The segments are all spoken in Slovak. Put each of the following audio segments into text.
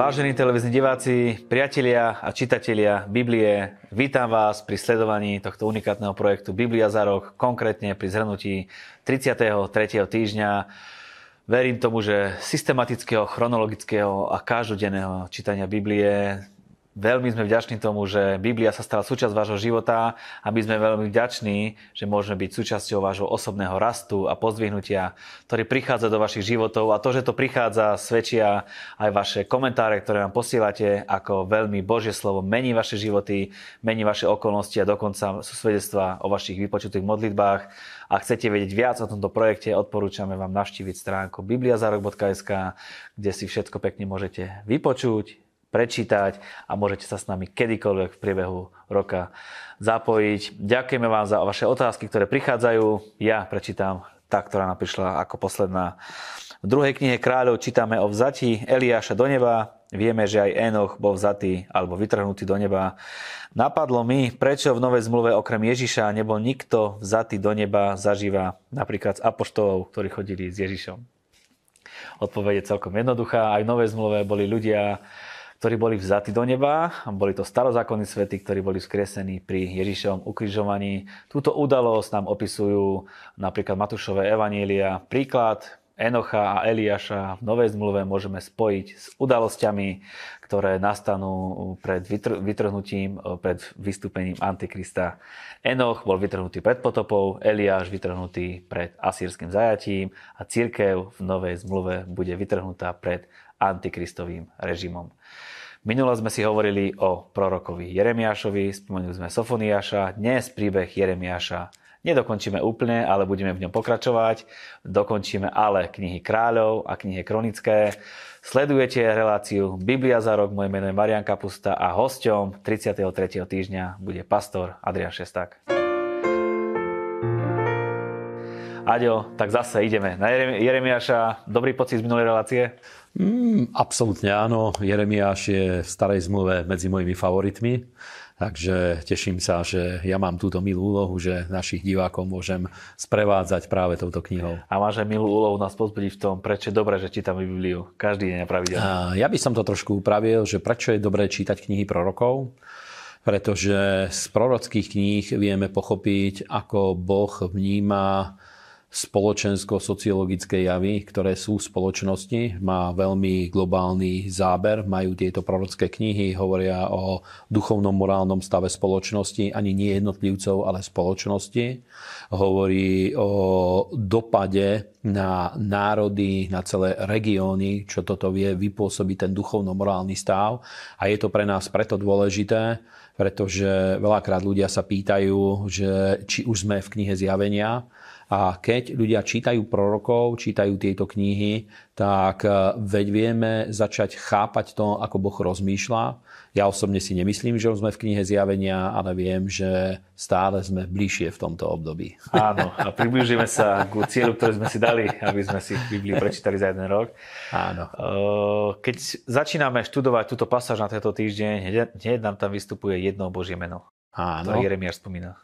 Vážení televízni diváci, priatelia a čitatelia Biblie, vítam vás pri sledovaní tohto unikátneho projektu Biblia za rok, konkrétne pri zhrnutí 33. týždňa. Verím tomu, že systematického, chronologického a každodenného čítania Biblie. Veľmi sme vďační tomu, že Biblia sa stala súčasť vášho života a my sme veľmi vďační, že môžeme byť súčasťou vášho osobného rastu a pozdvihnutia, ktorý prichádza do vašich životov, a to, že to prichádza, svedčia aj vaše komentáre, ktoré nám posielate, ako veľmi Božie slovo mení vaše životy, mení vaše okolnosti a dokonca sú svedectvá o vašich vypočutých modlitbách. Ak chcete vedieť viac o tomto projekte, odporúčame vám navštíviť stránku bibliazarok.sk, kde si všetko pekne môžete vypočuť, prečítať a môžete sa s nami kedykoľvek v priebehu roka zapojiť. Ďakujeme vám za vaše otázky, ktoré prichádzajú. Ja prečítam tá, ktorá nám prišla ako posledná. V druhej knihe Kráľov čítame o vzatí Eliáša do neba. Vieme, že aj Enoch bol vzatý alebo vytrhnutý do neba. Napadlo mi, prečo v Novej zmluve okrem Ježiša nebol nikto vzatý do neba zaživa, napríklad z apoštolov, ktorí chodili s Ježišom. Odpoveď je celkom jednoduchá. Aj v Novej zmluve boli ľudia, ktorí boli vzatí do neba. Boli to starozákonní svätí, ktorí boli vzkriesení pri Ježišovom ukrižovaní. Túto udalosť nám opisujú napríklad Matúšové evanília. Príklad Enocha a Eliáša v Novej zmluve môžeme spojiť s udalosťami, ktoré nastanú pred vytrhnutím, pred vystúpením Antikrista. Enoch bol vytrhnutý pred potopou, Eliáš vytrhnutý pred asýrskym zajatím a cirkev v Novej zmluve bude vytrhnutá pred antikristovým režimom. Minule sme si hovorili o prorokovi Jeremiášovi, spomenuli sme Sofoniáša, dnes príbeh Jeremiáša nedokončíme úplne, ale budeme v ňom pokračovať. Dokončíme ale knihy Kráľov a knihy Kronické. Sledujete reláciu Biblia za rok, moje meno je Marian Kapusta a hosťom 33. týždňa bude pastor Adrián Šesták. Aďo, tak zase ideme na Jeremiáša. Dobrý pocit z minulej relácie? Absolútne áno. Jeremiáš je v starej zmluve medzi mojimi favoritmi, takže teším sa, že ja mám túto milú úlohu, že našich divákov môžem sprevádzať práve touto knihou. A máš aj milú úlohu nás pozbudiť v tom, prečo je dobré, že čítam Bibliu každý deň pravidelne. Ja by som to trošku upravil, že prečo je dobré čítať knihy prorokov, pretože z prorockých kníh vieme pochopiť, ako Boh vníma spoločensko-sociologické javy, ktoré sú v spoločnosti. Má veľmi globálny záber, majú tieto prorocké knihy, hovoria o duchovnom, morálnom stave spoločnosti, ani nie jednotlivcov, ale spoločnosti. Hovorí o dopade na národy, na celé regióny, čo toto vie vypôsobiť ten duchovno-morálny stav. A je to pre nás preto dôležité, pretože veľakrát ľudia sa pýtajú, že či už sme v knihe Zjavenia. A keď ľudia čítajú prorokov, čítajú tieto knihy, tak veď vieme začať chápať to, ako Boh rozmýšľa. Ja osobne si nemyslím, že sme v knihe Zjavenia, ale viem, že stále sme bližšie v tomto období. Áno, a priblížime sa k cieľu, ktorý sme si dali, aby sme si Bibliu prečítali za jeden rok. Áno. Keď začíname študovať túto pasáž na tento týždeň, hneď nám tam vystupuje jedno Božie meno. Áno. To Jeremiáš spomína.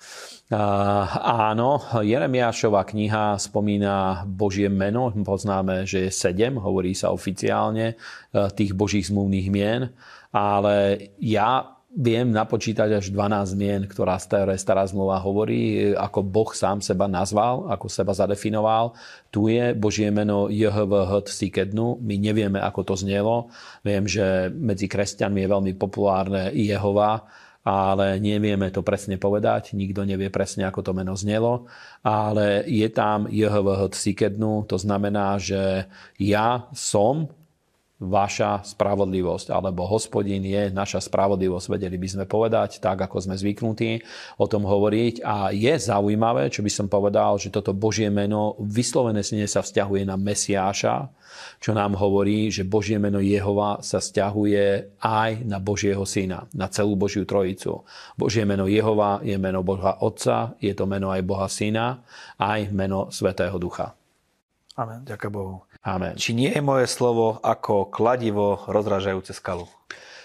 Áno, Jeremiášova kniha spomína Božie meno. Poznáme, že je 7, hovorí sa oficiálne tých Božích zmluvných mien, ale ja viem napočítať až 12 mien, ktoré stará zmluva hovorí, ako Boh sám seba nazval, ako seba zadefinoval. Tu je Božie meno Jehvh-Tzikednu. My nevieme, ako to znelo. Viem, že medzi kresťanmi je veľmi populárne Jehova, ale nevieme to presne povedať. Nikto nevie presne, ako to meno znelo. Ale je tam Jehvh-Tzikednu, to znamená, že ja som vaša spravodlivosť, alebo Hospodin je naša spravodlivosť, vedeli by sme povedať, tak ako sme zvyknutí o tom hovoriť. A je zaujímavé, čo by som povedal, že toto Božie meno vyslovene sa vzťahuje na Mesiáša, čo nám hovorí, že Božie meno Jehova sa vzťahuje aj na Božieho Syna, na celú Božiu Trojicu. Božie meno Jehova je meno Boha Otca, je to meno aj Boha Syna, aj meno Svätého Ducha. Amen, ďakujem Bohu. Amen. Či nie je moje slovo ako kladivo rozrážajúce skalu?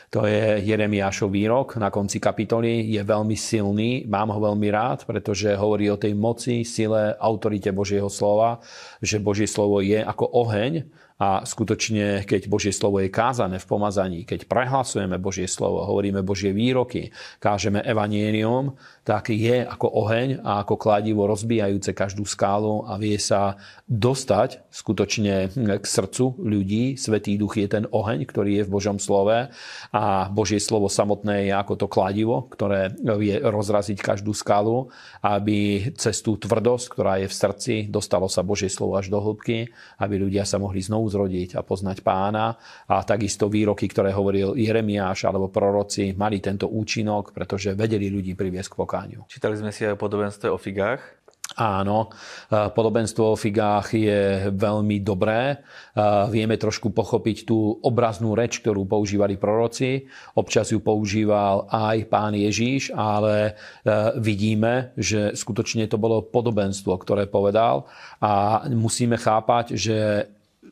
To je Jeremiášov výrok na konci kapitoly. Je veľmi silný, mám ho veľmi rád, pretože hovorí o tej moci, sile, autorite Božieho slova, že Božie slovo je ako oheň. A skutočne, keď Božie slovo je kázané v pomazaní, keď prehlasujeme Božie slovo, hovoríme Božie výroky, kážeme evanjelium, tak je ako oheň a ako kladivo rozbijajúce každú skálu a vie sa dostať skutočne k srdcu ľudí. Svätý Duch je ten oheň, ktorý je v Božom slove, a Božie slovo samotné je ako to kladivo, ktoré vie rozraziť každú skálu, aby cez tú tvrdosť, ktorá je v srdci, dostalo sa Božie slovo až do hĺbky, aby ľudia sa mohli znovu zrodiť a poznať Pána. A takisto výroky, ktoré hovoril Jeremiáš alebo proroci, mali tento účinok, pretože vedeli ľudí priviesť k pokániu. Čítali sme si aj o podobenstve o figách. Áno, podobenstvo o figách je veľmi dobré. Vieme trošku pochopiť tú obraznú reč, ktorú používali proroci. Občas ju používal aj Pán Ježiš, ale vidíme, že skutočne to bolo podobenstvo, ktoré povedal. A musíme chápať, že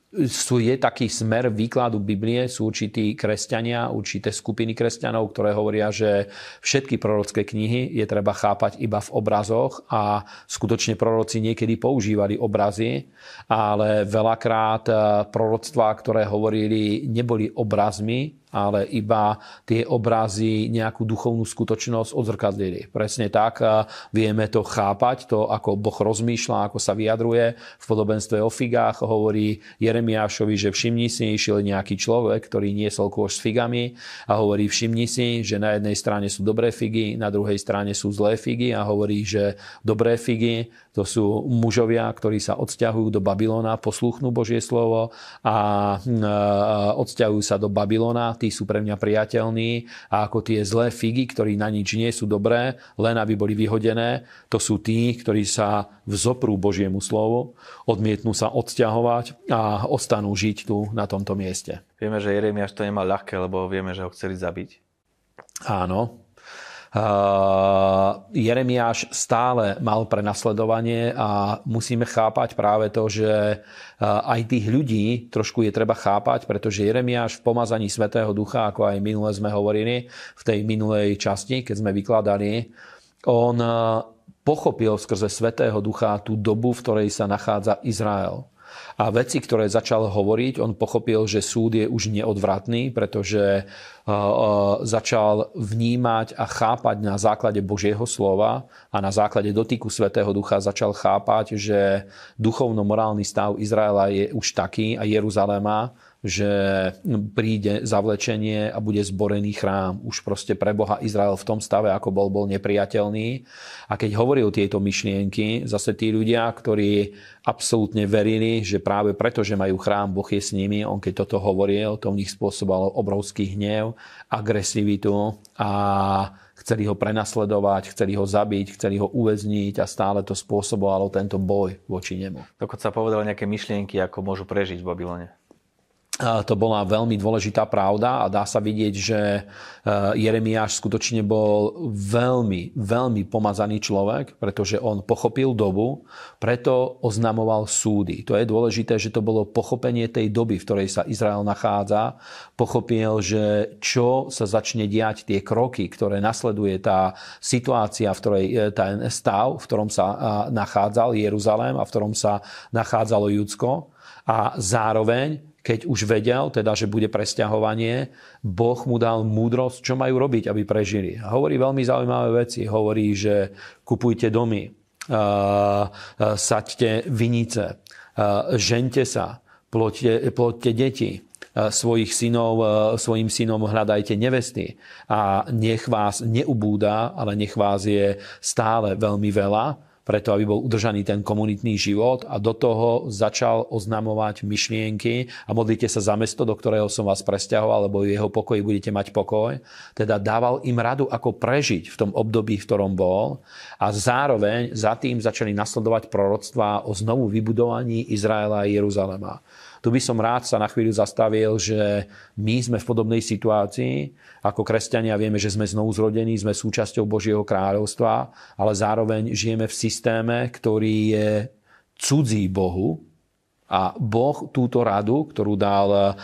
je taký smer výkladu Biblie, sú určití kresťania, určité skupiny kresťanov, ktoré hovoria, že všetky prorocké knihy je treba chápať iba v obrazoch, a skutočne proroci niekedy používali obrazy, ale veľakrát proroctvá, ktoré hovorili, neboli obrazmi, ale iba tie obrazy nejakú duchovnú skutočnosť odzrkadlili. Presne tak vieme to chápať, to ako Boh rozmýšľa, ako sa vyjadruje. V podobenstve o figách hovorí Jeremiášovi, že všimni si, išiel nejaký človek, ktorý niesol kôš s figami, a hovorí, všimni si, že na jednej strane sú dobré figy, na druhej strane sú zlé figy, a hovorí, že dobré figy to sú mužovia, ktorí sa odsťahujú do Babylona, posluchnú Božie slovo a odsťahujú sa do Babylona, tí sú pre mňa priateľní, a ako tie zlé figy, ktorí na nič nie sú dobré, len aby boli vyhodené, to sú tí, ktorí sa vzoprú Božiemu slovu, odmietnú sa odsťahovať a ostanú žiť tu na tomto mieste. Vieme, že Jeremiáš to nemal ľahké, lebo vieme, že ho chceli zabiť. Áno. Jeremiáš stále mal prenasledovanie a musíme chápať práve to, že aj tých ľudí trošku je treba chápať, pretože Jeremiáš v pomazaní Svätého Ducha, ako aj minule sme hovorili v tej minulej časti, keď sme vykladali, on pochopil skrze Svätého Ducha tú dobu, v ktorej sa nachádza Izrael. A veci, ktoré začal hovoriť, on pochopil, že súd je už neodvratný, pretože začal vnímať a chápať na základe Božieho slova a na základe dotyku Svätého Ducha začal chápať, že duchovno-morálny stav Izraela je už taký a Jeruzaléma, že príde zavlečenie a bude zborený chrám. Už proste pre Boha Izrael v tom stave, ako bol nepriateľný. A keď hovoril tieto myšlienky, zase tí ľudia, ktorí absolútne verili, že práve preto, že majú chrám, Boh je s nimi, on keď toto hovoril, to v nich spôsobalo obrovský hnev, agresivitu a chceli ho prenasledovať, chceli ho zabiť, chceli ho uväzniť, a stále to spôsobovalo tento boj voči nemu. Dokonca povedal nejaké myšlienky, ako môžu prežiť v Babylone. To bola veľmi dôležitá pravda a dá sa vidieť, že Jeremiáš skutočne bol veľmi, veľmi pomazaný človek, pretože on pochopil dobu, preto oznamoval súdy. To je dôležité, že to bolo pochopenie tej doby, v ktorej sa Izrael nachádza. Pochopil, že čo sa začne diať, tie kroky, ktoré nasleduje tá situácia, v ktorej ten stav, v ktorom sa nachádzal Jeruzalém a v ktorom sa nachádzalo Judsko, a zároveň keď už vedel, teda, že bude presťahovanie, Boh mu dal múdrosť, čo majú robiť, aby prežili. A hovorí veľmi zaujímavé veci. Hovorí, že kupujte domy, saďte vinice, žente sa, plodte deti, svojich synov, svojim synom hľadajte nevesty. A nech vás neubúda, ale nech vás je stále veľmi veľa, preto aby bol udržaný ten komunitný život, a do toho začal oznamovať myšlienky a modlite sa za mesto, do ktorého som vás presťahoval, lebo v jeho pokoji budete mať pokoj. Teda dával im radu, ako prežiť v tom období, v ktorom bol, a zároveň za tým začali nasledovať proroctvá o znovu vybudovaní Izraela a Jeruzalema. Tu by som rád sa na chvíľu zastavil, že my sme v podobnej situácii. Ako kresťania vieme, že sme znovu zrodení, sme súčasťou Božieho kráľovstva, ale zároveň žijeme v systéme, ktorý je cudzí Bohu A Boh túto radu, ktorú dal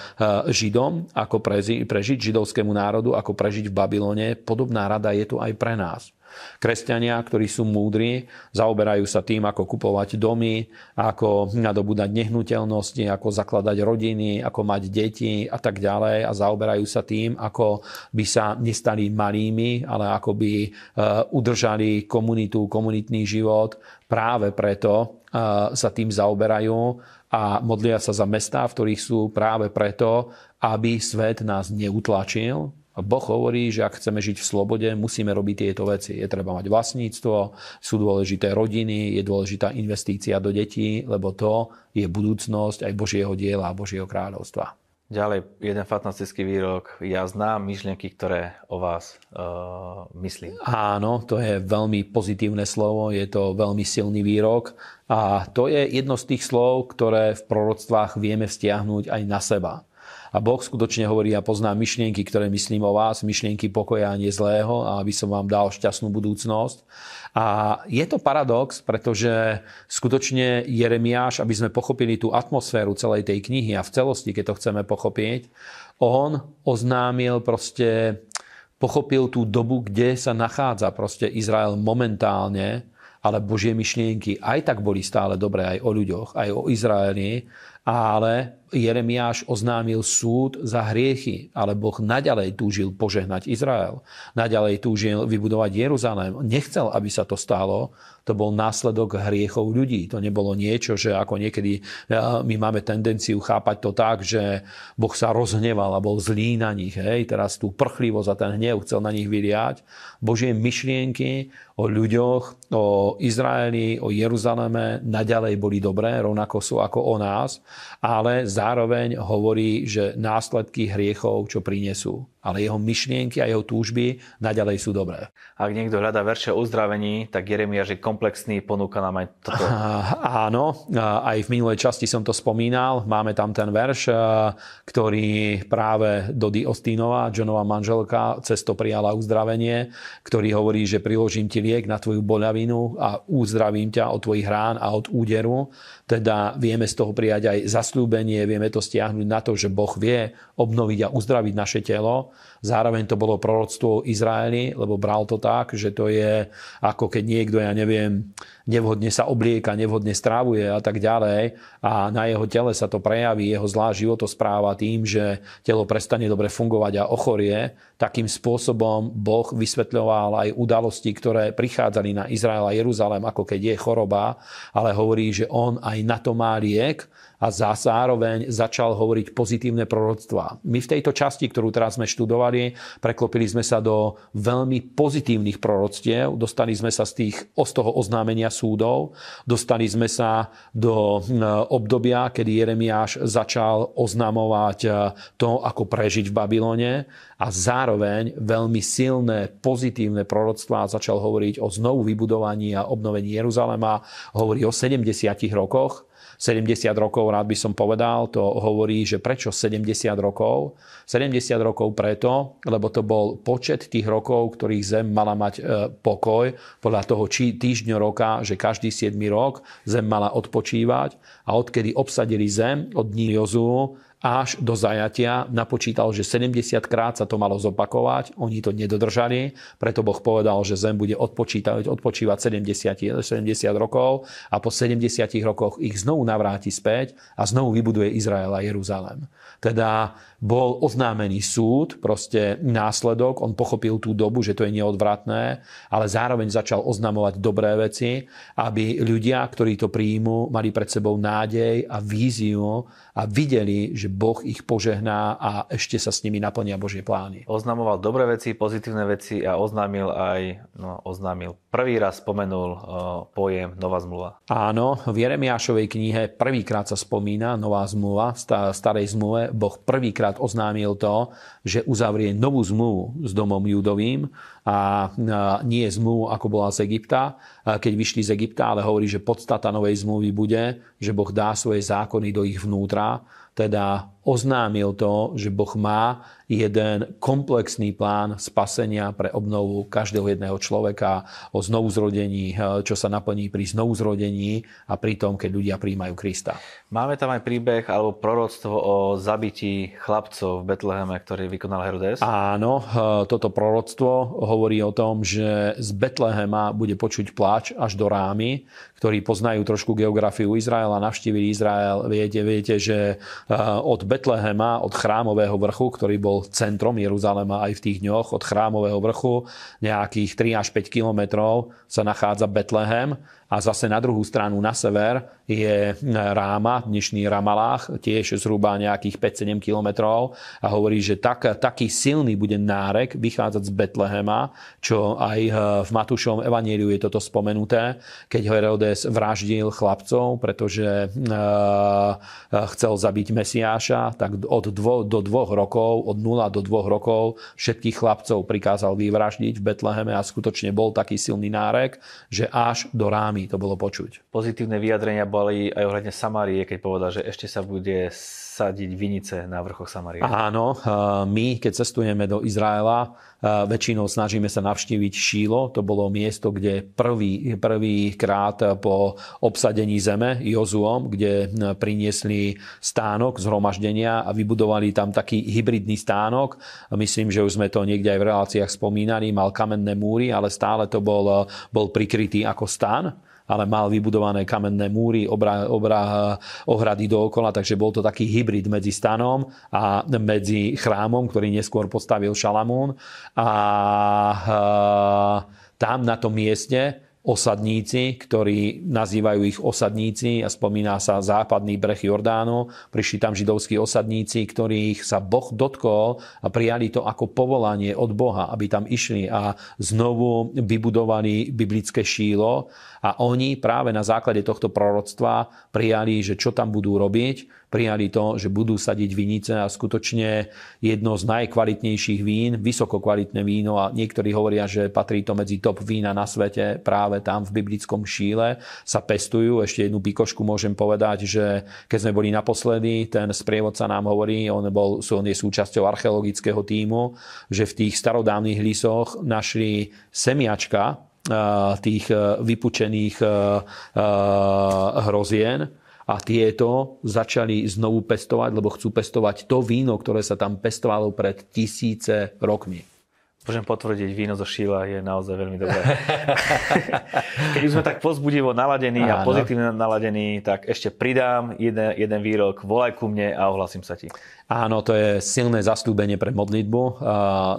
Židom, ako prežiť židovskému národu, ako prežiť v Babylone, podobná rada je tu aj pre nás. Kresťania, ktorí sú múdri, zaoberajú sa tým, ako kupovať domy, ako nadobúdať nehnuteľnosti, ako zakladať rodiny, ako mať deti a tak ďalej. A zaoberajú sa tým, ako by sa nestali malými, ale ako by udržali komunitu, komunitný život. Práve preto sa tým zaoberajú a modlia sa za mestá, v ktorých sú, práve preto, aby svet nás neutlačil. Boh hovorí, že ak chceme žiť v slobode, musíme robiť tieto veci. Je treba mať vlastníctvo, sú dôležité rodiny, je dôležitá investícia do detí, lebo to je budúcnosť aj Božieho diela a Božieho kráľovstva. Ďalej, jeden fantastický výrok. Ja znám myšlienky, ktoré o vás myslím. Áno, to je veľmi pozitívne slovo, je to veľmi silný výrok. A to je jedno z tých slov, ktoré v proroctvách vieme vzťahnuť aj na seba. A Boh skutočne hovorí, ja poznám myšlienky, ktoré myslím o vás, myšlienky pokoja a nie zlého, aby som vám dal šťastnú budúcnosť. A je to paradox, pretože skutočne Jeremiáš, aby sme pochopili tú atmosféru celej tej knihy a v celosti, keď to chceme pochopiť, on oznámil pochopil tú dobu, kde sa nachádza Izrael momentálne, ale Božie myšlienky aj tak boli stále dobré aj o ľuďoch, aj o Izraeli, ale Jeremiáš oznámil súd za hriechy, ale Boh naďalej túžil požehnať Izrael. Naďalej túžil vybudovať Jeruzalém. Nechcel, aby sa to stalo. To bol následok hriechov ľudí. To nebolo niečo, že ako niekedy my máme tendenciu chápať to tak, že Boh sa rozhneval a bol zlý na nich. Hej? Teraz tú prchlivosť a ten hnev chcel na nich vyliať. Božie myšlienky o ľuďoch, o Izraeli, o Jeruzaléme naďalej boli dobré, rovnako sú ako o nás, ale zároveň hovorí, že následky hriechov, čo prinesú. Ale jeho myšlienky a jeho túžby naďalej sú dobré. Ak niekto hľadá verše o uzdravení, tak Jeremiáš je komplexný, ponúka nám aj toto. Áno, aj v minulej časti som to spomínal. Máme tam ten verš, ktorý práve Dodie Osteenová, Johnova manželka, cez to prijala uzdravenie, ktorý hovorí, že priložím ti liek na tvoju boľavinu a uzdravím ťa od tvojich rán a od úderu. Teda vieme z toho prijať aj zasľúbenie, vieme to stiahnuť na to, že Boh vie obnoviť a uzdraviť naše telo. Zároveň to bolo proroctvo o Izraeli, lebo bral to tak, že to je ako keď niekto, nevhodne sa oblieka, nevhodne strávuje a tak ďalej a na jeho tele sa to prejaví, jeho zlá životospráva tým, že telo prestane dobre fungovať a ochorie. Takým spôsobom Boh vysvetľoval aj udalosti, ktoré prichádzali na Izrael a Jeruzalém, ako keď je choroba, ale hovorí, že on aj na to má liek, a zároveň začal hovoriť pozitívne proroctvá. My v tejto časti, ktorú teraz sme študovali, preklopili sme sa do veľmi pozitívnych proroctiev. Dostali sme sa z toho oznámenia súdov. Dostali sme sa do obdobia, kedy Jeremiáš začal oznamovať to, ako prežiť v Babylone. A zároveň veľmi silné pozitívne proroctvá, začal hovoriť o znovu vybudovaní a obnovení Jeruzalema. Hovorí o 70 rokoch. 70 rokov, rád by som povedal, to hovorí, že prečo 70 rokov? 70 rokov preto, lebo to bol počet tých rokov, ktorých zem mala mať pokoj, podľa toho týždňa roka, že každý 7. rok zem mala odpočívať a odkedy obsadili zem od dní Jozuu až do zajatia, napočítal, že 70 krát sa to malo zopakovať, oni to nedodržali, preto Boh povedal, že zem bude odpočívať 70 rokov a po 70 rokoch ich znovu navráti späť a znovu vybuduje Izrael a Jeruzalém. Teda bol oznámený súd, následok, on pochopil tú dobu, že to je neodvratné, ale zároveň začal oznamovať dobré veci, aby ľudia, ktorí to príjmu, mali pred sebou nádej a víziu a videli, že Boh ich požehná a ešte sa s nimi naplnia Božie plány. Oznamoval dobré veci, pozitívne veci a oznámil prvý raz spomenul pojem Nová zmluva. Áno, v Jeremiášovej knihe prvýkrát sa spomína Nová zmluva. V starej zmluve Boh prvýkrát oznámil to, že uzavrie novú zmluvu s domom Judovým a nie zmluvu, ako bola z Egypta, keď vyšli z Egypta, ale hovorí, že podstata novej zmluvy bude, že Boh dá svoje zákony do ich vnútra. teda oznámil to, že Boh má jeden komplexný plán spasenia pre obnovu každého jedného človeka, o znovuzrodení, čo sa naplní pri znovuzrodení a pri tom, keď ľudia prijímajú Krista. Máme tam aj príbeh alebo proroctvo o zabití chlapcov v Betleheme, ktorý vykonal Herodes? Áno, toto proroctvo hovorí o tom, že z Betlehema bude počuť pláč až do Rámy, ktorí poznajú trošku geografiu Izraela, navštívili Izrael, viete, že od Betlehema, od chrámového vrchu, ktorý bol centrom Jeruzalema aj v tých dňoch, od chrámového vrchu nejakých 3 až 5 kilometrov sa nachádza Betlehem a zase na druhú stranu, na sever, je Ráma, dnešný Ramalách, tiež zhruba nejakých 5-7 kilometrov a hovorí, že taký silný bude nárek vychádzať z Betlehema, čo aj v Matúšovom evanjeliu je toto spomenuté, keď Herodes vraždil chlapcov, pretože chcel zabiť Mesiáša, tak od 2 do 2 rokov, od 0 do 2 rokov všetkých chlapcov prikázal vyvraždiť v Betleheme a skutočne bol taký silný nárek, že až do Rámy to bolo počuť. Pozitívne vyjadrenia boli aj ohľadne Samárie, keď povedal, že ešte sa bude sadiť vinice na vrchoch Samárie. Áno, my keď cestujeme do Izraela, väčšinou snažíme sa navštíviť Šílo. To bolo miesto, kde prvýkrát po obsadení zeme Jozuom, kde priniesli stánok zhromaždenia a vybudovali tam taký hybridný stánok. Myslím, že už sme to niekde aj v reláciách spomínali. Mal kamenné múry, ale stále to bol prikrytý ako stán, ale mal vybudované kamenné múry, ohrady dookola, takže bol to taký hybrid medzi stanom a medzi chrámom, ktorý neskôr postavil Šalamún. A tam na tom mieste osadníci, ktorí nazývajú ich osadníci a spomína sa západný breh Jordánu. Prišli tam židovskí osadníci, ktorých sa Boh dotkol a prijali to ako povolanie od Boha, aby tam išli a znovu vybudovali biblické Šílo. A oni práve na základe tohto proroctva prijali, že čo tam budú robiť, prijali to, že budú sadiť vinice a skutočne jedno z najkvalitnejších vín, vysokokvalitné víno a niektorí hovoria, že patrí to medzi top vína na svete, práve tam v biblickom Šíle sa pestujú. Ešte jednu pikošku môžem povedať, že keď sme boli naposledy, ten sprievodca nám hovorí, on je súčasťou archeologického tímu, že v tých starodávnych lisoch našli semiačka tých vypučených hrozien, a tieto začali znovu pestovať, lebo chcú pestovať to víno, ktoré sa tam pestovalo pred 1000 rokmi. Môžem potvrdiť, víno zo Šíla je naozaj veľmi dobré. Keď už sme tak povzbudivo naladení a pozitívne naladení, tak ešte pridám jeden výrok. Volaj ku mne a ohlasím sa ti. Áno, to je silné zasľúbenie pre modlitbu.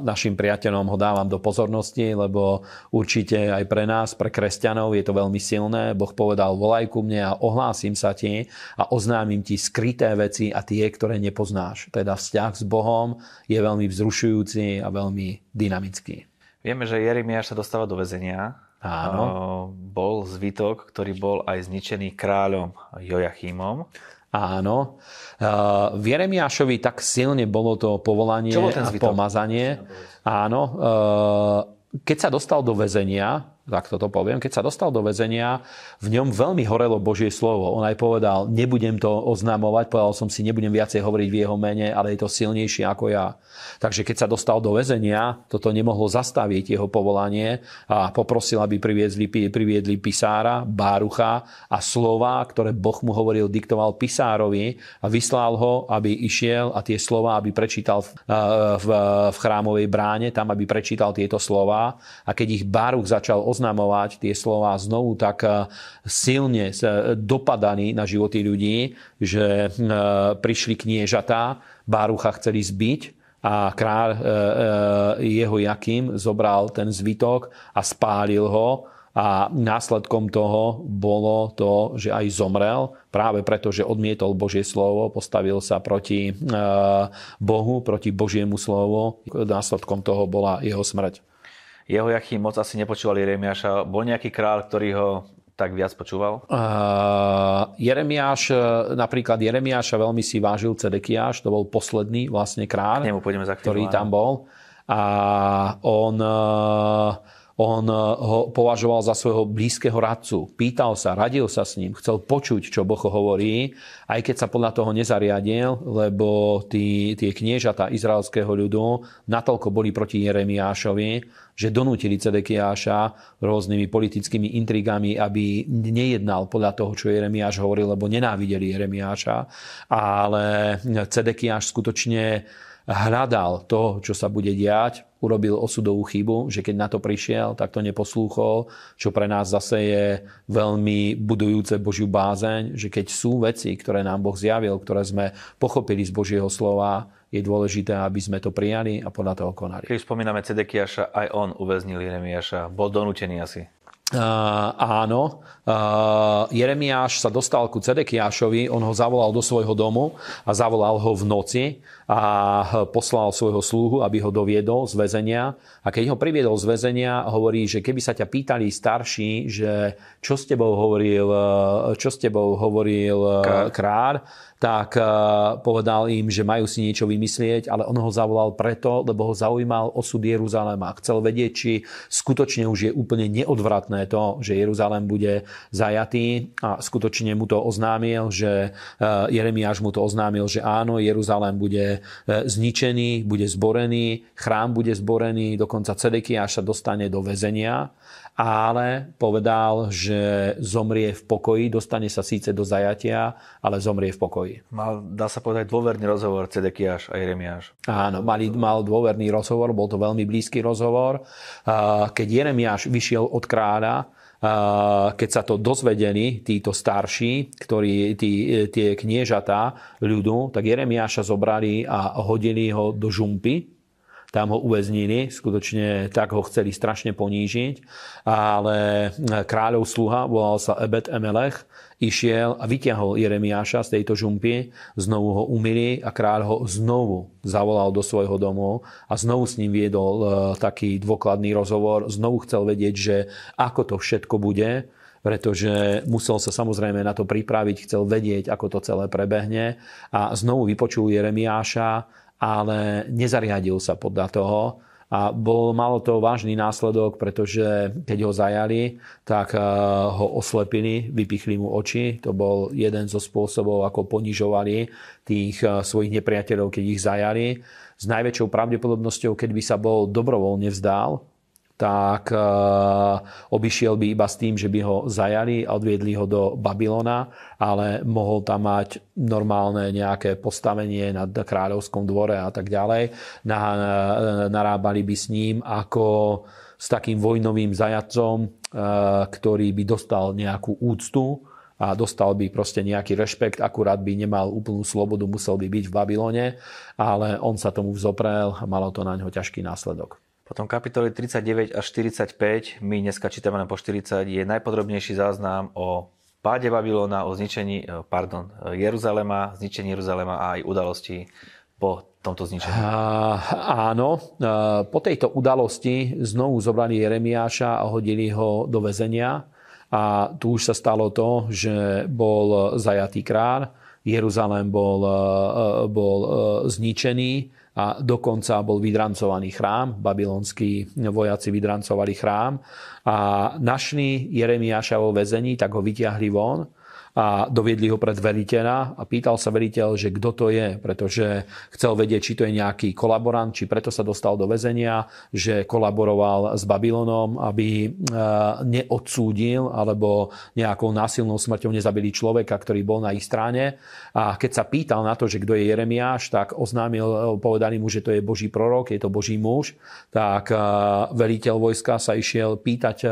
Našim priateľom ho dávam do pozornosti, lebo určite aj pre nás, pre kresťanov je to veľmi silné. Boh povedal, volaj ku mne a ohlásim sa ti a oznámim ti skryté veci a tie, ktoré nepoznáš. Teda vzťah s Bohom je veľmi vzrušujúci a veľmi dynamický. Vieme, že Jeremiáš sa dostáva do väzenia. Áno. Bol zvitok, ktorý bol aj zničený kráľom Joachimom. Áno. V Jeremiášovi tak silne bolo to povolanie a pomazanie. Áno. Keď sa dostal do väzenia, tak toto poviem, keď sa dostal do väzenia, v ňom veľmi horelo Božie slovo. On aj povedal, nebudem to oznamovať, povedal som si, nebudem viacej hovoriť v jeho mene, ale je to silnejšie ako ja. Takže keď sa dostal do väzenia, toto nemohlo zastaviť jeho povolanie a poprosil, aby priviedli pisára, Bárucha a slova, ktoré Boh mu hovoril, diktoval pisárovi a vyslal ho, aby išiel a tie slova, aby prečítal v chrámovej bráne, tam aby prečítal tieto slova a keď ich Báruch začal oznamovať tie slová znovu tak silne dopadaní na životy ľudí, že prišli kniežatá, Bárucha chceli zbiť a kráľ jeho Joachim zobral ten zvitok a spálil ho a následkom toho bolo to, že aj zomrel, práve preto, že odmietol Božie slovo, postavil sa proti Bohu, proti Božiemu slovu. Následkom toho bola jeho smrť. Jeho Joachim moc asi nepočúval Jeremiáša. Bol nejaký kráľ, ktorý ho tak viac počúval? Jeremiáša veľmi si vážil Cedekiáš. To bol posledný vlastne kráľ, ktorý tam bol. A on On ho považoval za svojho blízkeho radcu. Pýtal sa, radil sa s ním, chcel počuť, čo Boh hovorí, aj keď sa podľa toho nezariadil, lebo tie kniežatá izraelského ľudu natoľko boli proti Jeremiášovi, že donútili Cedekiáša rôznymi politickými intrigami, aby nejednal podľa toho, čo Jeremiáš hovoril, lebo nenávideli Jeremiáša. Ale Cedekiáš skutočne hľadal to, čo sa bude diať, urobil osudovú chybu, že keď na to prišiel, tak to neposlúchol, čo pre nás zase je veľmi budujúce Božiu bázeň, že keď sú veci, ktoré nám Boh zjavil, ktoré sme pochopili z Božieho slova, je dôležité, aby sme to prijali a podľa toho konali. Keď spomíname Cedekiáša, aj on uväznil Jeremiáša, bol donútený asi. Áno, Jeremiáš sa dostal ku Cedekiášovi, on ho zavolal do svojho domu a zavolal ho v noci a poslal svojho sluhu, aby ho doviedol z väzenia. A keď ho priviedol z väzenia, hovorí, že keby sa ťa pýtali starší, že čo s tebou hovoril kráľ, tak povedal im, že majú si niečo vymyslieť, ale on ho zavolal preto, lebo ho zaujímal osud Jeruzalema. Chcel vedieť, či skutočne už je úplne neodvratné to, že Jeruzalem bude zajatý, a skutočne mu to oznámil, že Jeremiáš mu to oznámil, že áno, Jeruzalem bude zničený, bude zborený, chrám bude zborený, dokonca Cedekiáš sa dostane do väzenia, ale povedal, že zomrie v pokoji, dostane sa síce do zajatia, ale zomrie v pokoji. Mal, dá sa povedať, dôverný rozhovor Cedekiáš a Jeremiáš. Áno, mal dôverný rozhovor, bol to veľmi blízky rozhovor. Keď Jeremiáš vyšiel od kráľa, keď sa to dozvedeli títo starší, ktorí tie kniežatá ľudu, tak Jeremiáša zobrali a hodili ho do žumpy. Tam ho uväznili, skutočne tak ho chceli strašne ponížiť, ale kráľov sluha, volal sa Ebed Melech, išiel a vyťahol Jeremiáša z tejto žumpy, znovu ho umyli a kráľ ho znovu zavolal do svojho domu a znovu s ním viedol taký dôkladný rozhovor, znovu chcel vedieť, že ako to všetko bude, pretože musel sa samozrejme na to pripraviť, chcel vedieť, ako to celé prebehne, a znovu vypočul Jeremiáša, ale nezariadil sa podľa toho a malo to vážny následok, pretože keď ho zajali, tak ho oslepili, vypichli mu oči. To bol jeden zo spôsobov, ako ponižovali tých svojich nepriateľov, keď ich zajali. S najväčšou pravdepodobnosťou, keď by sa bol dobrovoľne vzdal, tak obišiel by iba s tým, že by ho zajali a odviedli ho do Babylona, ale mohol tam mať normálne nejaké postavenie na kráľovskom dvore a tak ďalej. Narábali by s ním ako s takým vojnovým zajatcom, ktorý by dostal nejakú úctu a dostal by proste nejaký rešpekt, akurát by nemal úplnú slobodu, musel by byť v Babylone, ale on sa tomu vzoprel a malo to na ňo ťažký následok. Potom kapitoly 39 až 45, my dneska čítame len po 40, je najpodrobnejší záznam o páde Babylona, o zničení Jeruzalema a aj udalosti po tomto zničení. Áno, po tejto udalosti znovu zobrali Jeremiáša a hodili ho do väzenia. A tu už sa stalo to, že bol zajatý kráľ, Jeruzalém bol zničený, a dokonca bol vydrancovaný chrám, babylonskí vojaci vydrancovali chrám a našli Jeremiáša vo väzení, tak ho vytiahli von a doviedli ho pred veliteľa a pýtal sa veliteľ, že kto to je, pretože chcel vedieť, či to je nejaký kolaborant, či preto sa dostal do väzenia, že kolaboroval s Babylonom, aby neodsúdil alebo nejakou násilnou smrťou nezabili človeka, ktorý bol na ich strane. A keď sa pýtal na to, že kto je Jeremiáš, tak oznámil, povedali mu, že to je Boží prorok, je to Boží muž, tak veliteľ vojska sa išiel pýtať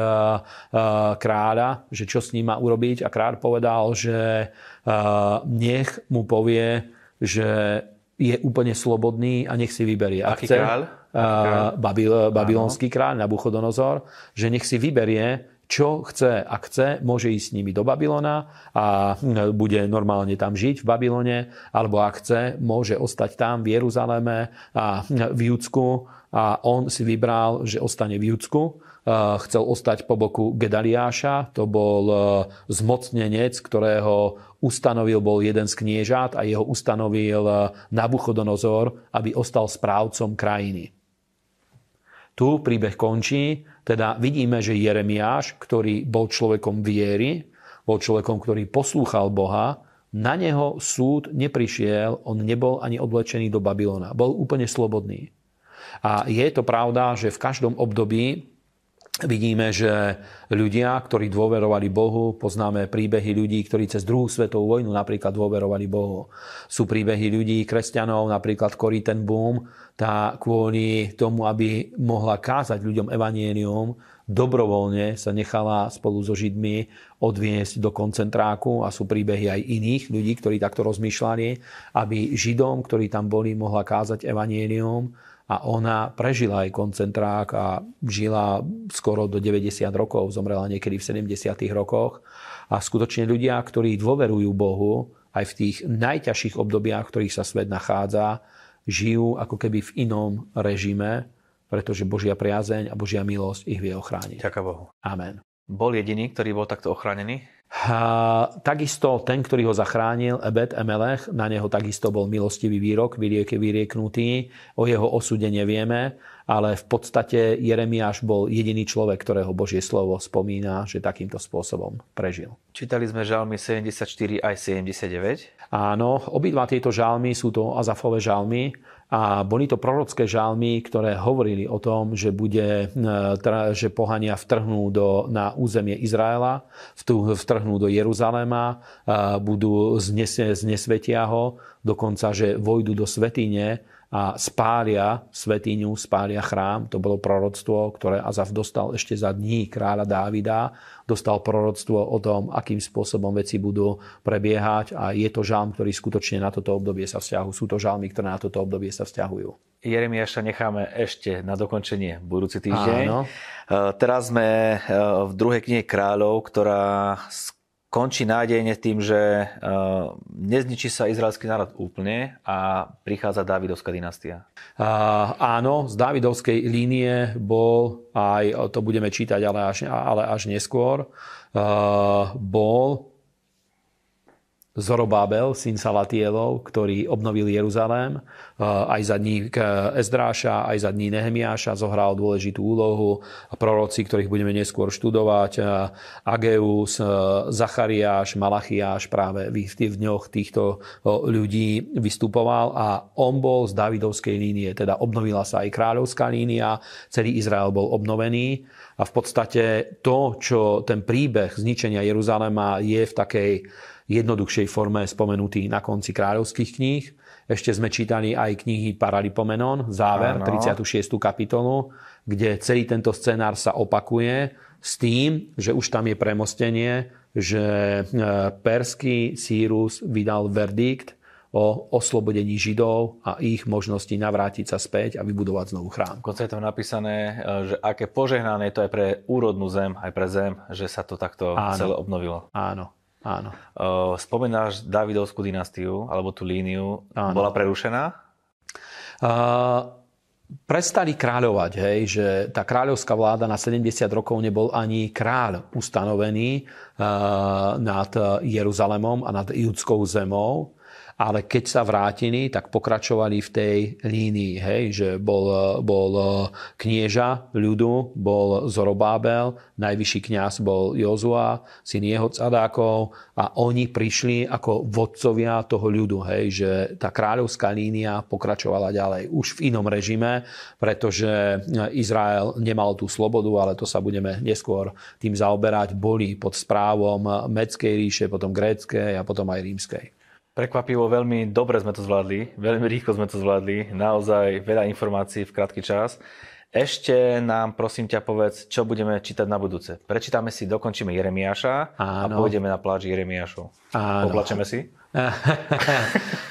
kráľa, že čo s ním má urobiť, a kráľ povedal, že nech mu povie, že je úplne slobodný a nech si vyberie. Aký kráľ? Babylonský kráľ, Nabuchodonozor, že nech si vyberie, čo chce. Ak chce, môže ísť s nimi do Babylona a bude normálne tam žiť v Babylone, alebo ak chce, môže ostať tam v Jeruzaleme a v Júdsku, a on si vybral, že ostane v Júdsku. Chcel ostať po boku Gedaliáša, to bol zmocnenec, ktorého ustanovil, bol jeden z kniežat a jeho ustanovil Nabuchodonozor, aby ostal správcom krajiny. Tu príbeh končí, teda vidíme, že Jeremiáš, ktorý bol človekom viery, bol človekom, ktorý poslúchal Boha, na neho súd neprišiel, on nebol ani odvlečený do Babylona. Bol úplne slobodný. A je to pravda, že v každom období vidíme, že ľudia, ktorí dôverovali Bohu, poznáme príbehy ľudí, ktorí cez druhú svetovú vojnu napríklad dôverovali Bohu. Sú príbehy ľudí, kresťanov, napríklad Corrie ten Boom, tá kvôli tomu, aby mohla kázať ľuďom evanjelium, dobrovoľne sa nechala spolu so Židmi odviesť do koncentráku a sú príbehy aj iných ľudí, ktorí takto rozmýšľali, aby Židom, ktorí tam boli, mohla kázať evanjelium. A ona prežila aj koncentrák a žila skoro do 90 rokov, zomrela niekedy v 70. rokoch. A skutočne ľudia, ktorí dôverujú Bohu, aj v tých najťažších obdobiach, v ktorých sa svet nachádza, žijú ako keby v inom režime, pretože Božia priazeň a Božia milosť ich vie ochrániť. Ďaká Bohu. Amen. Bol jediný, ktorý bol takto ochránený? Takisto ten, ktorý ho zachránil, Ebed Melech, na neho takisto bol milostivý výrok, vyrieknutý. O jeho osude nevieme, ale v podstate Jeremiáš bol jediný človek, ktorého Božie slovo spomína, že takýmto spôsobom prežil. Čítali sme žalmy 74 aj 79. Áno, obidva tieto žalmy sú to Azafove žalmy a boli to prorocké žalmy, ktoré hovorili o tom, že pohania vtrhnú na územie Izraela, vtrhnú do Jeruzaléma, budú znesvetia ho, dokonca, že vojdu do svätyne a spália svätyňu, spália chrám. To bolo proroctvo, ktoré Azav dostal ešte za dní kráľa Dávida. Dostal proroctvo o tom, akým spôsobom veci budú prebiehať a je to žalm, ktorý skutočne na toto obdobie sa vzťahujú. Sú to žalmy, ktoré na toto obdobie sa vzťahujú. Jeremiáša necháme ešte na dokončenie budúci týždeň. Áno. Teraz sme v druhej knihe Kráľov, ktorá končí nádejne tým, že nezničí sa izraelský národ úplne a prichádza Dávidovská dynastia. Áno, z Dávidovskej línie bol, aj to budeme čítať, ale až neskôr, bol Zorobábel, syn Salatielov, ktorý obnovil Jeruzalém. Aj za dní Ezdráša, aj za dní Nehemiáša zohral dôležitú úlohu. Proroci, ktorých budeme neskôr študovať, Ageus, Zachariáš, Malachiáš, práve v dňoch týchto ľudí vystupoval a on bol z Dávidovskej línie. Teda obnovila sa aj kráľovská línia, celý Izrael bol obnovený. A v podstate to, čo ten príbeh zničenia Jeruzaléma je v takej jednoduchšej forme spomenutý na konci kráľovských kníh. Ešte sme čítali aj knihy Paralipomenon, záver, ano. 36. kapitolu, kde celý tento scenár sa opakuje s tým, že už tam je premostenie, že perský Cýrus vydal verdikt o oslobodení Židov a ich možnosti navrátiť sa späť a vybudovať znovu chrám. V konce je tam napísané, že aké požehnané to je pre úrodnú zem, aj pre zem, že sa to takto celé obnovilo. Áno. Áno. Spomínáš Dávidovskú dynastiu, alebo tú líniu, áno. Bola prerušená? Prestali kráľovať, hej, že tá kráľovská vláda na 70 rokov nebol ani kráľ ustanovený nad Jeruzalemom a nad judskou zemou. Ale keď sa vrátili, tak pokračovali v tej línii, hej, že bol knieža ľudu, bol Zorobábel, najvyšší kňaz bol Jozua, syn jeho Cadokov a oni prišli ako vodcovia toho ľudu, hej, že tá kráľovská línia pokračovala ďalej už v inom režime, pretože Izrael nemal tú slobodu, ale to sa budeme neskôr tým zaoberať, boli pod správom Medskej ríše, potom gréckej a potom aj rímskej. Prekvapivo, veľmi dobre sme to zvládli, veľmi rýchlo sme to zvládli, naozaj veľa informácií v krátky čas. Ešte nám, prosím ťa, povedz, čo budeme čítať na budúce. Prečítame si, dokončíme Jeremiáša, áno. A pôjdeme na pláč Jeremiášov. Oblačíme si?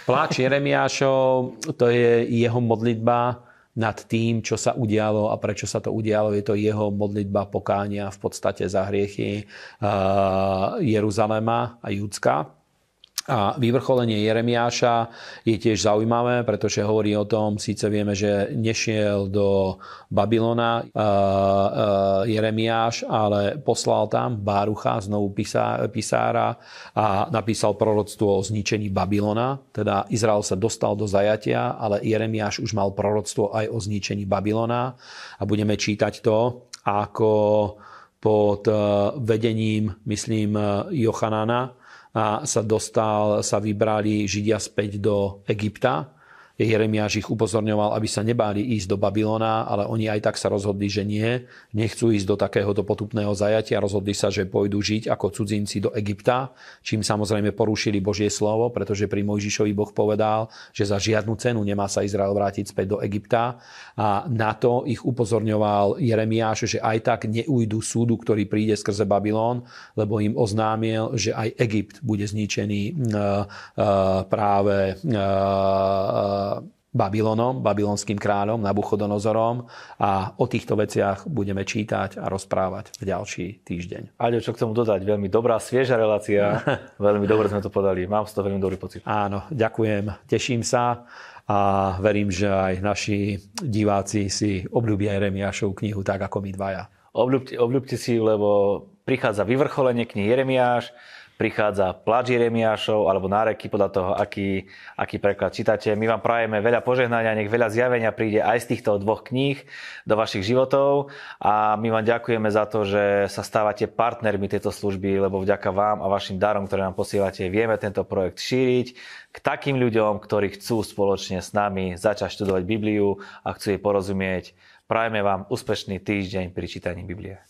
Pláč Jeremiášov, to je jeho modlitba nad tým, čo sa udialo a prečo sa to udialo. Je to jeho modlitba pokánia v podstate za hriechy Jeruzalema a Judska. A vyvrcholenie Jeremiáša je tiež zaujímavé, pretože hovorí o tom, síce vieme, že nešiel do Babylona Jeremiáš, ale poslal tam Bárucha, znovu pisára, a napísal proroctvo o zničení Babylona. Teda Izrael sa dostal do zajatia, ale Jeremiáš už mal proroctvo aj o zničení Babylona. A budeme čítať to, ako pod vedením, myslím, Johanana, a sa vybrali Židia späť do Egypta. Jeremiáš ich upozorňoval, aby sa nebáli ísť do Babylona, ale oni aj tak sa rozhodli, že nechcú ísť do takéhoto potupného zajatia. Rozhodli sa, že pôjdu žiť ako cudzinci do Egypta, čím samozrejme porušili Božie slovo, pretože pri Mojžišovi Boh povedal, že za žiadnu cenu nemá sa Izrael vrátiť späť do Egypta. A na to ich upozorňoval Jeremiáš, že aj tak neujdu súdu, ktorý príde skrze Babylon, lebo im oznámil, že aj Egypt bude zničený práve Babylonom, babylonským kráľom Nabuchodonozorom, a o týchto veciach budeme čítať a rozprávať v ďalší týždeň. Aďo, čo k tomu dodať? Veľmi dobrá, svieža relácia. Veľmi dobre sme to podali. Mám z toho veľmi dobrý pocit. Áno, ďakujem. Teším sa a verím, že aj naši diváci si obľúbia Jeremiášovu knihu tak ako my dvaja. Obľúbte si, lebo prichádza vyvrcholenie knihy Jeremiáš, prichádza pláč Jeremiášov alebo náreky podľa toho, aký preklad čítate. My vám prajeme veľa požehnania, nech veľa zjavenia príde aj z týchto dvoch kníh do vašich životov, a my vám ďakujeme za to, že sa stávate partnermi tejto služby, lebo vďaka vám a vašim darom, ktoré nám posielate, vieme tento projekt šíriť k takým ľuďom, ktorí chcú spoločne s nami začať študovať Bibliu a chcú jej porozumieť. Prajeme vám úspešný týždeň pri čítaní Biblie.